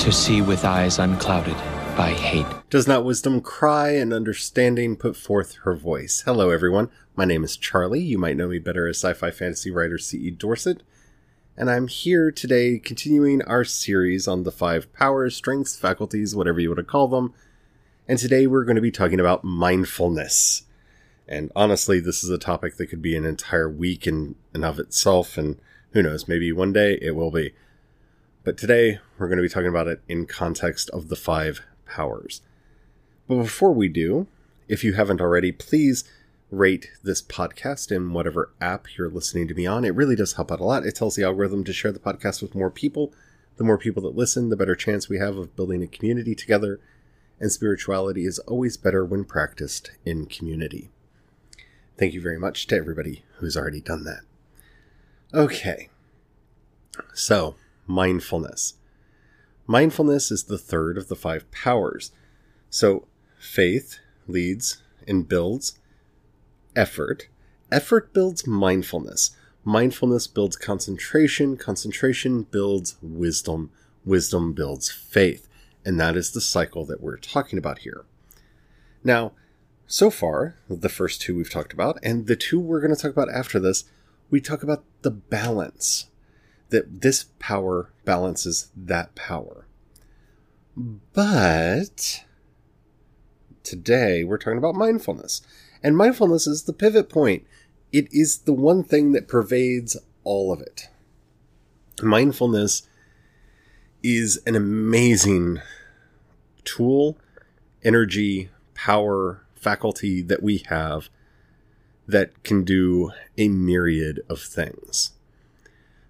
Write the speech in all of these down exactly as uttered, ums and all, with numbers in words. To see with eyes unclouded by hate. Does not wisdom cry and understanding put forth her voice? Hello, everyone. My name is Charlie. You might know me better as sci-fi fantasy writer C E Dorset. And I'm here today continuing our series on the five powers, strengths, faculties, whatever you want to call them. And today we're going to be talking about mindfulness. And honestly, this is a topic that could be an entire week in and of itself. And who knows, maybe one day it will be. But today, we're going to be talking about it in context of the five powers. But before we do, if you haven't already, please rate this podcast in whatever app you're listening to me on. It really does help out a lot. It tells the algorithm to share the podcast with more people. The more people that listen, the better chance we have of building a community together. And spirituality is always better when practiced in community. Thank you very much to everybody who's already done that. Okay. So... Mindfulness. Mindfulness is the third of the five powers. So faith leads and builds effort. Effort builds mindfulness. Mindfulness builds concentration. Concentration builds wisdom. Wisdom builds faith. And that is the cycle that we're talking about here. Now, so far, the first two we've talked about, and the two we're going to talk about after this, we talk about the balance. That this power balances that power. But today we're talking about mindfulness. And mindfulness is the pivot point. It is the one thing that pervades all of it. Mindfulness is an amazing tool, energy, power, faculty that we have that can do a myriad of things.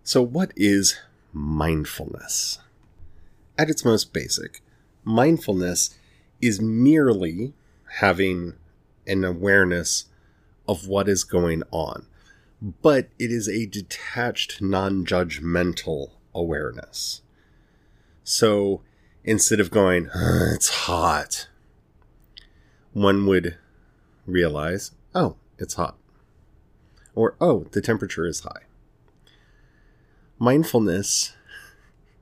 So what is mindfulness? At its most basic, mindfulness is merely having an awareness of what is going on, but it is a detached, non-judgmental awareness. So instead of going, it's hot, one would realize, oh, it's hot, or oh, the temperature is high. Mindfulness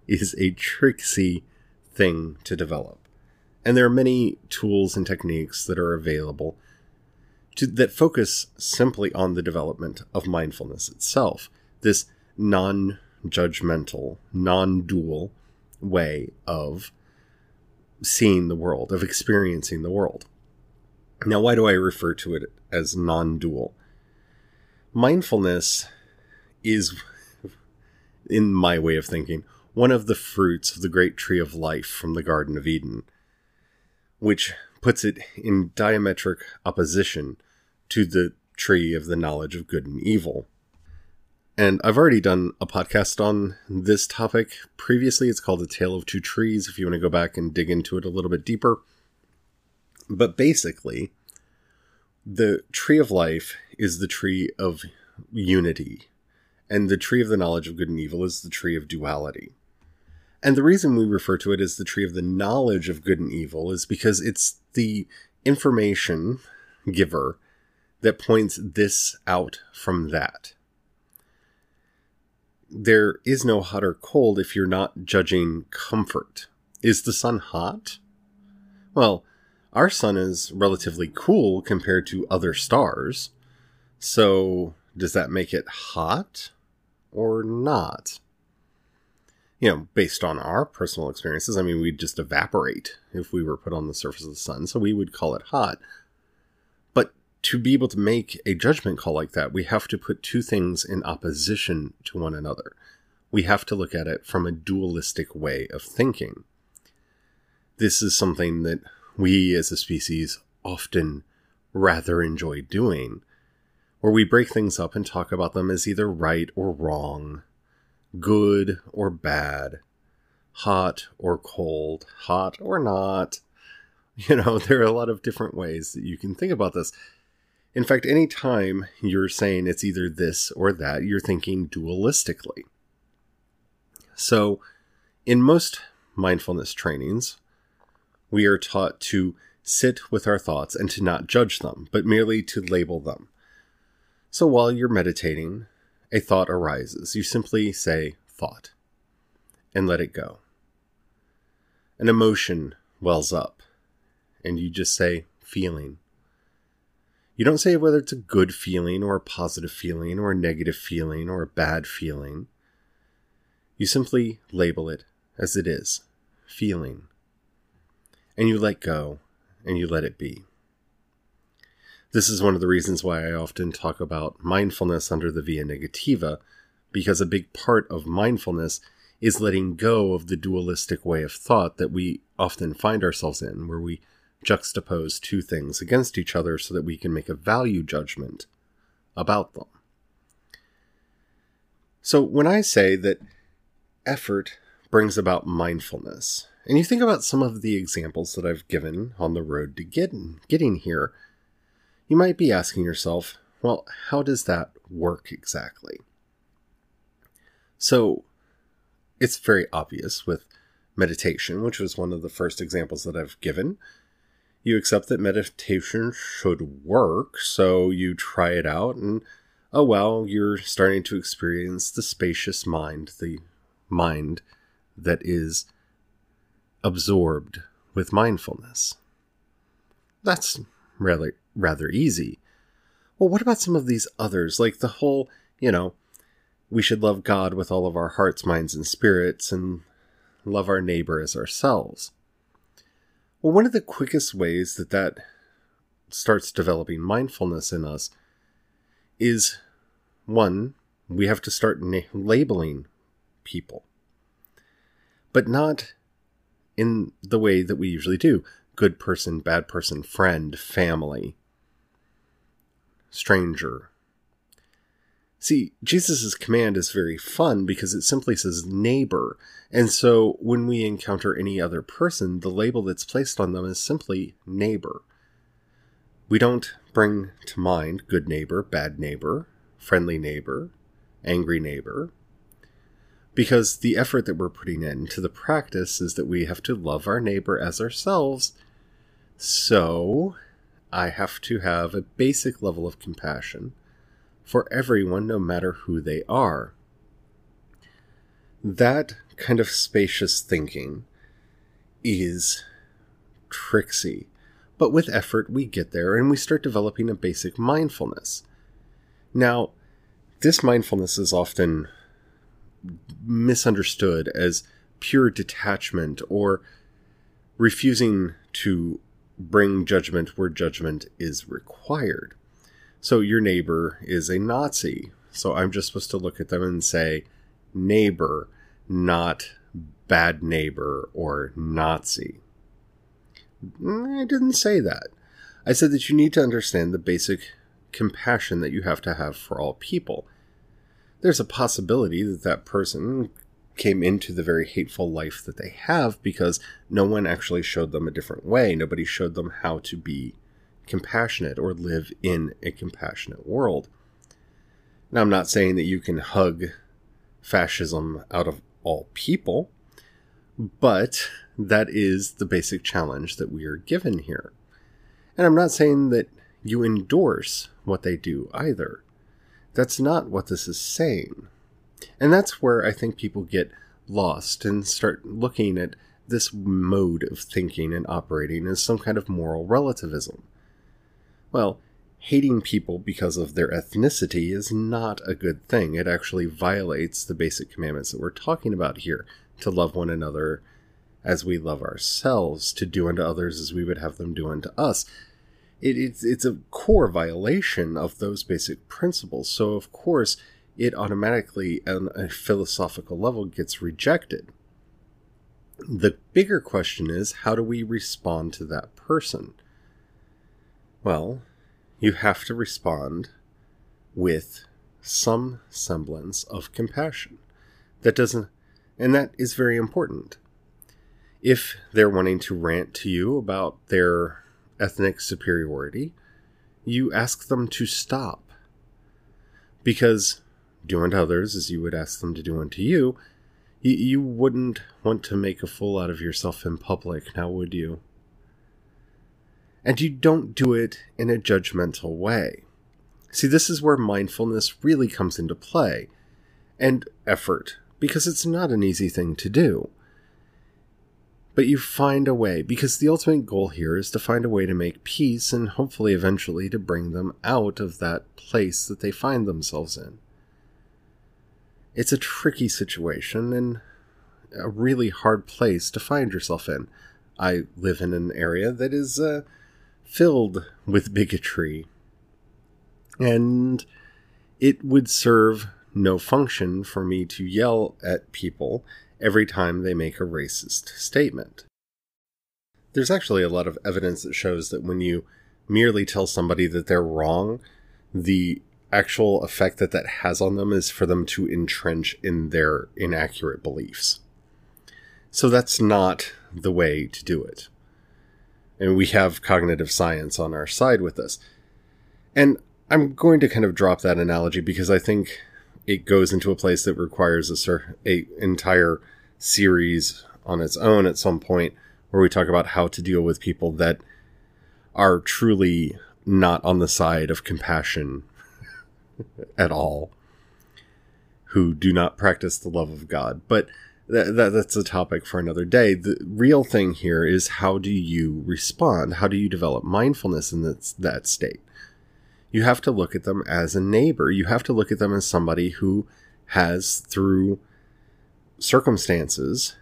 is a tricksy thing to develop. And there are many tools and techniques that are available to, that focus simply on the development of mindfulness itself. This non-judgmental, non-dual way of seeing the world, of experiencing the world. Now, why do I refer to it as non-dual? Mindfulness is... in my way of thinking, one of the fruits of the great tree of life from the Garden of Eden, which puts it in diametric opposition to the tree of the knowledge of good and evil. And I've already done a podcast on this topic previously. It's called The Tale of Two Trees, if you want to go back and dig into it a little bit deeper. But basically, the tree of life is the tree of unity. And the tree of the knowledge of good and evil is the tree of duality. And the reason we refer to it as the tree of the knowledge of good and evil is because it's the information giver that points this out from that. There is no hot or cold if you're not judging comfort. Is the sun hot? Well, our sun is relatively cool compared to other stars. So does that make it hot? Or not, you know, based on our personal experiences. I mean, we'd just evaporate if we were put on the surface of the sun, so we would call it hot. But to be able to make a judgment call like that, we have to put two things in opposition to one another. We have to look at it from a dualistic way of thinking. This is something that we as a species often rather enjoy doing, where we break things up and talk about them as either right or wrong, good or bad, hot or cold, hot or not. You know, there are a lot of different ways that you can think about this. In fact, any time you're saying it's either this or that, you're thinking dualistically. So, in most mindfulness trainings, we are taught to sit with our thoughts and to not judge them, but merely to label them. So while you're meditating, a thought arises. You simply say, thought, and let it go. An emotion wells up, and you just say, feeling. You don't say whether it's a good feeling or a positive feeling or a negative feeling or a bad feeling. You simply label it as it is, feeling. And you let go, and you let it be. This is one of the reasons why I often talk about mindfulness under the via negativa, because a big part of mindfulness is letting go of the dualistic way of thought that we often find ourselves in, where we juxtapose two things against each other so that we can make a value judgment about them. So when I say that effort brings about mindfulness, and you think about some of the examples that I've given on the road to getting, getting here, you might be asking yourself, well, how does that work exactly? So it's very obvious with meditation, which was one of the first examples that I've given. You accept that meditation should work, so you try it out, and oh well, you're starting to experience the spacious mind, the mind that is absorbed with mindfulness. That's rather, rather easy. Well, what about some of these others? Like the whole, you know, we should love God with all of our hearts, minds, and spirits, and love our neighbor as ourselves. Well, one of the quickest ways that that starts developing mindfulness in us is, one, we have to start na- labeling people. But not in the way that we usually do. Good person, bad person, friend, family, stranger. See, Jesus' command is very fun because it simply says neighbor. And so when we encounter any other person, the label that's placed on them is simply neighbor. We don't bring to mind good neighbor, bad neighbor, friendly neighbor, angry neighbor, because the effort that we're putting into the practice is that we have to love our neighbor as ourselves. So I have to have a basic level of compassion for everyone, no matter who they are. That kind of spacious thinking is tricksy, but with effort we get there and we start developing a basic mindfulness. Now, this mindfulness is often misunderstood as pure detachment or refusing to bring judgment where judgment is required. So your neighbor is a Nazi. So I'm just supposed to look at them and say neighbor, not bad neighbor or Nazi. I didn't say that. I said that you need to understand the basic compassion that you have to have for all people. There's a possibility that that person came into the very hateful life that they have because no one actually showed them a different way. Nobody showed them how to be compassionate or live in a compassionate world. Now, I'm not saying that you can hug fascism out of all people, but that is the basic challenge that we are given here. And I'm not saying that you endorse what they do either. That's not what this is saying. And that's where I think people get lost and start looking at this mode of thinking and operating as some kind of moral relativism. Well, hating people because of their ethnicity is not a good thing. It actually violates the basic commandments that we're talking about here. To love one another as we love ourselves, to do unto others as we would have them do unto us. It, it's, it's a core violation of those basic principles. So, of course, it automatically, on a philosophical level, gets rejected. The bigger question is, how do we respond to that person? Well, you have to respond with some semblance of compassion. That doesn't, and that is very important. If they're wanting to rant to you about their ethnic superiority, you ask them to stop. Because do unto others as you would ask them to do unto you, you, you wouldn't want to make a fool out of yourself in public, now would you? And you don't do it in a judgmental way. See, this is where mindfulness really comes into play, and effort, because it's not an easy thing to do. But you find a way, because the ultimate goal here is to find a way to make peace and hopefully eventually to bring them out of that place that they find themselves in. It's a tricky situation and a really hard place to find yourself in. I live in an area that is uh, filled with bigotry, and it would serve no function for me to yell at people every time they make a racist statement. There's actually a lot of evidence that shows that when you merely tell somebody that they're wrong, the actual effect that that has on them is for them to entrench in their inaccurate beliefs. So that's not the way to do it. And we have cognitive science on our side with this. And I'm going to kind of drop that analogy because I think it goes into a place that requires a, sur- a entire series on its own at some point, where we talk about how to deal with people that are truly not on the side of compassion at all, who do not practice the love of God. But th- th- that's a topic for another day. The real thing here is, how do you respond? How do you develop mindfulness in that, that state? You have to look at them as a neighbor. You have to look at them as somebody who has, through circumstances,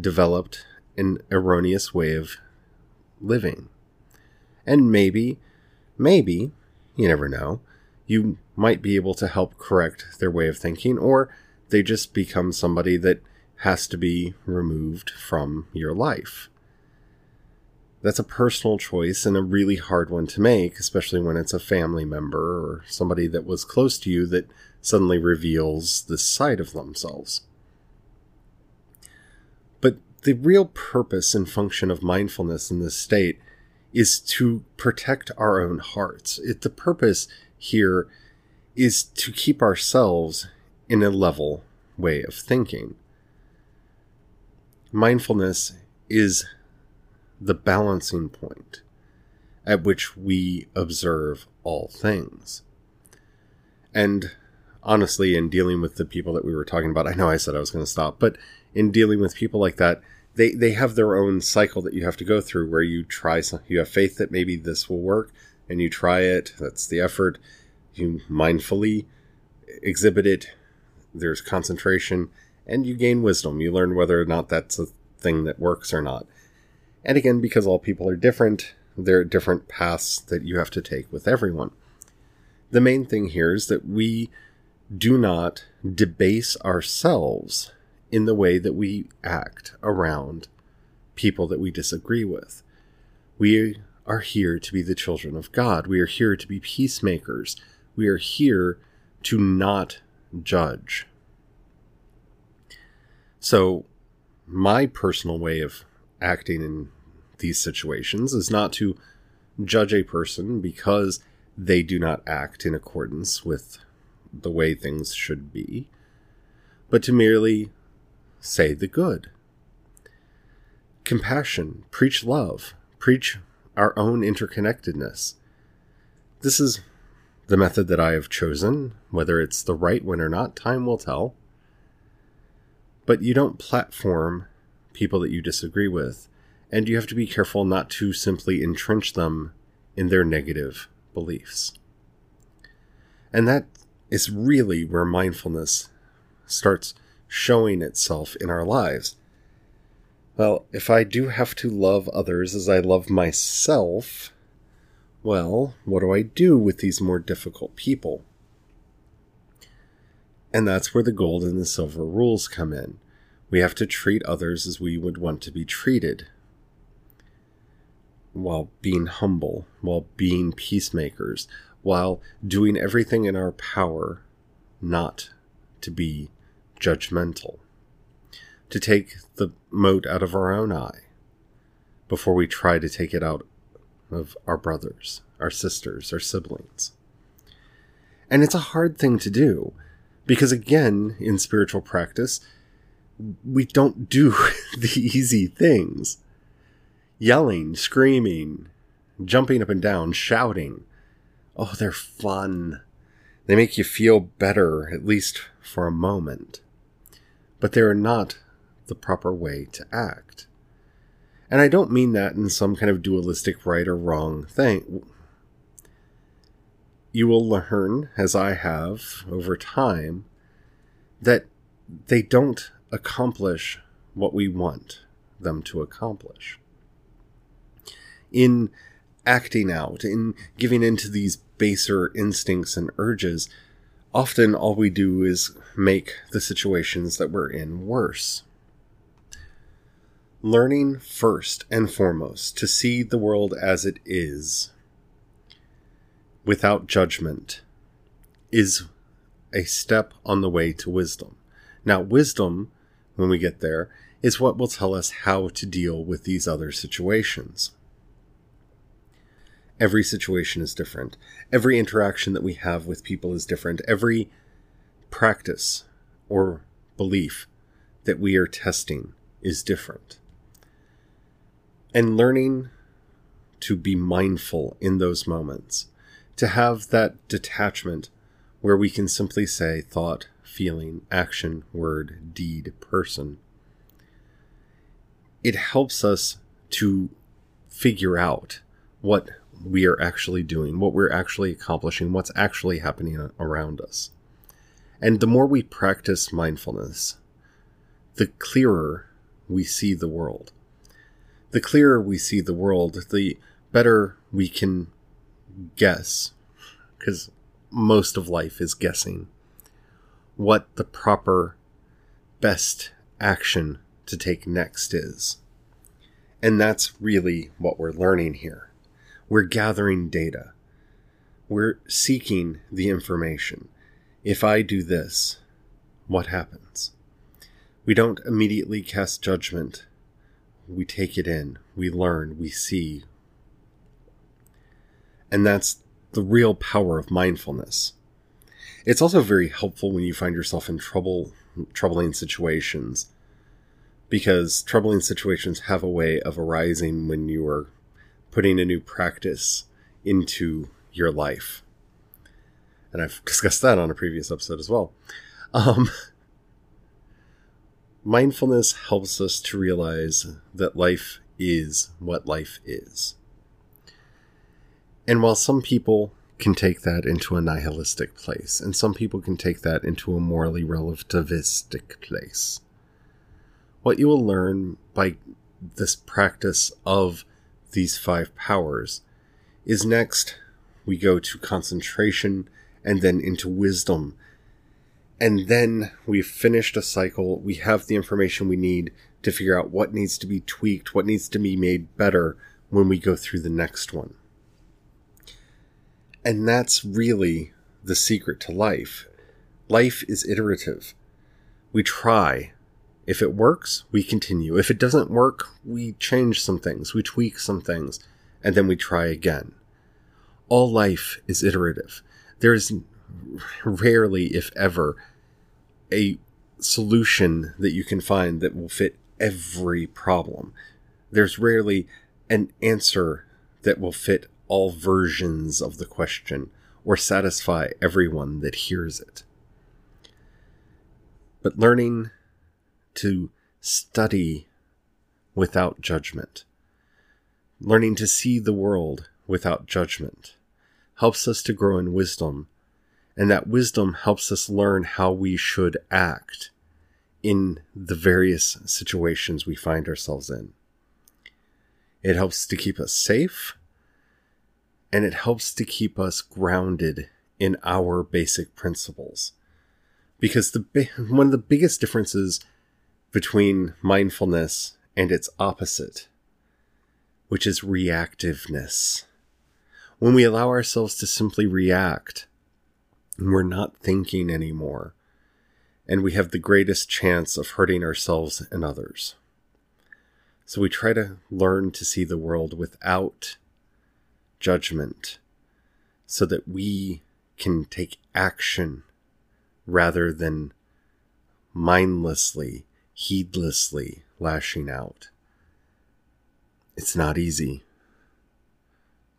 developed an erroneous way of living. And maybe, maybe, you never know, you might be able to help correct their way of thinking, or they just become somebody that has to be removed from your life. That's a personal choice and a really hard one to make, especially when it's a family member or somebody that was close to you that suddenly reveals this side of themselves. But the real purpose and function of mindfulness in this state is to protect our own hearts. It, the purpose here is to keep ourselves in a level way of thinking. Mindfulness is the balancing point at which we observe all things. And honestly, in dealing with the people that we were talking about, I know I said I was going to stop, but in dealing with people like that, they, they have their own cycle that you have to go through, where you try some, you have faith that maybe this will work, and you try it. That's the effort. You mindfully exhibit it. There's concentration, and you gain wisdom. You learn whether or not that's a thing that works or not. And again, because all people are different, there are different paths that you have to take with everyone. The main thing here is that we do not debase ourselves in the way that we act around people that we disagree with. We are here to be the children of God. We are here to be peacemakers. We are here to not judge. So, my personal way of acting in these situations is not to judge a person because they do not act in accordance with the way things should be, but to merely say the good. Compassion, preach love, preach our own interconnectedness. This is the method that I have chosen. Whether it's the right one or not, time will tell. But you don't platform people that you disagree with, and you have to be careful not to simply entrench them in their negative beliefs. And that is really where mindfulness starts showing itself in our lives. Well, if I do have to love others as I love myself, well, what do I do with these more difficult people? And that's where the gold and the silver rules come in. We have to treat others as we would want to be treated, while being humble, while being peacemakers, while doing everything in our power not to be judgmental. to take the mote out of our own eye before we try to take it out of our brothers, our sisters, our siblings. And it's a hard thing to do because, again, in spiritual practice, we don't do the easy things. Yelling, screaming, jumping up and down, shouting. Oh, they're fun. They make you feel better, at least for a moment. But they are not the proper way to act. And I don't mean that in some kind of dualistic right or wrong thing. You will learn, as I have over time, that they don't accomplish what we want them to accomplish. In acting out, in giving into these baser instincts and urges, often all we do is make the situations that we're in worse. Learning first and foremost to see the world as it is, without judgment, is a step on the way to wisdom. Now, wisdom, when we get there, is what will tell us how to deal with these other situations. Every situation is different. Every interaction that we have with people is different. Every practice or belief that we are testing is different. And learning to be mindful in those moments, to have that detachment where we can simply say thought, feeling, action, word, deed, person. It helps us to figure out what we are actually doing, what we're actually accomplishing, what's actually happening around us. And the more we practice mindfulness, the clearer we see the world. The clearer we see the world, the better we can guess, because most of life is guessing, what the proper best action to take next is. And that's really what we're learning here. We're gathering data. We're seeking the information. If I do this, what happens? We don't immediately cast judgment. We take it in. We learn. We see. And that's the real power of mindfulness. It's also very helpful when you find yourself in trouble, troubling situations, because troubling situations have a way of arising when you are putting a new practice into your life. And I've discussed that on a previous episode as well. Um, mindfulness helps us to realize that life is what life is. And while some people can take that into a nihilistic place, and some people can take that into a morally relativistic place, what you will learn by this practice of these five powers is next we go to concentration and then into wisdom. And then we've finished a cycle. We have the information we need to figure out what needs to be tweaked, what needs to be made better when we go through the next one. And that's really the secret to life. Life is iterative. We try. If it works, we continue. If it doesn't work, we change some things, we tweak some things, and then we try again. All life is iterative. There is rarely, if ever, a solution that you can find that will fit every problem. There's rarely an answer that will fit all versions of the question or satisfy everyone that hears it. But learning to study without judgment, learning to see the world without judgment, helps us to grow in wisdom, and that wisdom helps us learn how we should act in the various situations we find ourselves in. It helps to keep us safe, and it helps to keep us grounded in our basic principles. Because the one of the biggest differences between mindfulness and its opposite, which is reactiveness. When we allow ourselves to simply react, we're not thinking anymore. and we have the greatest chance of hurting ourselves and others. So we try to learn to see the world without judgment so that we can take action rather than mindlessly, heedlessly lashing out. It's not easy,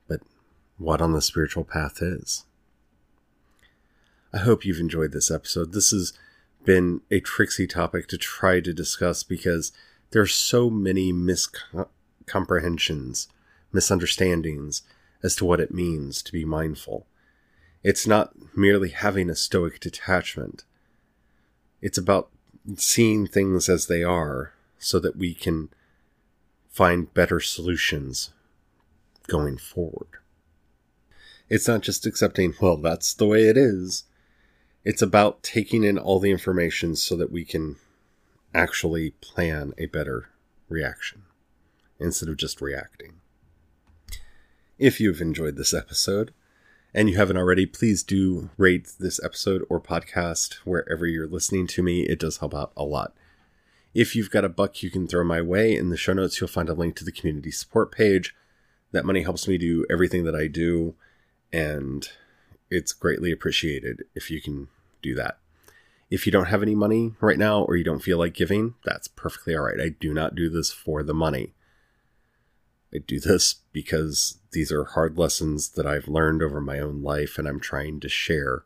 but what on the spiritual path is. I hope you've enjoyed this episode. This has been a tricksy topic to try to discuss because there are so many miscomprehensions, misunderstandings as to what it means to be mindful. It's not merely having a stoic detachment. It's about seeing things as they are so that we can find better solutions going forward. It's not just accepting, well, that's the way it is. It's about taking in all the information so that we can actually plan a better reaction instead of just reacting. If you've enjoyed this episode, and you haven't already, please do rate this episode or podcast wherever you're listening to me. It does help out a lot. If you've got a buck you can throw my way, in the show notes you'll find a link to the community support page. That money helps me do everything that I do, and it's greatly appreciated if you can do that. If you don't have any money right now or you don't feel like giving, that's perfectly all right. I do not do this for the money. I do this because these are hard lessons that I've learned over my own life, and I'm trying to share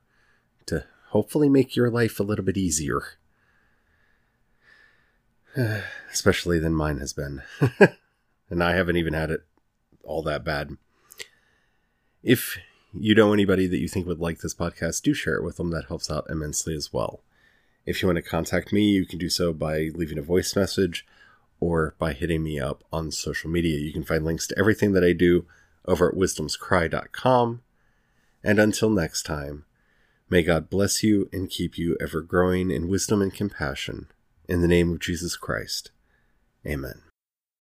to hopefully make your life a little bit easier. Especially than mine has been. And I haven't even had it all that bad. If you know anybody that you think would like this podcast, do share it with them. That helps out immensely as well. If you want to contact me, you can do so by leaving a voice message or by hitting me up on social media. You can find links to everything that I do over at wisdoms cry dot com. And until next time, may God bless you and keep you ever growing in wisdom and compassion. In the name of Jesus Christ, amen.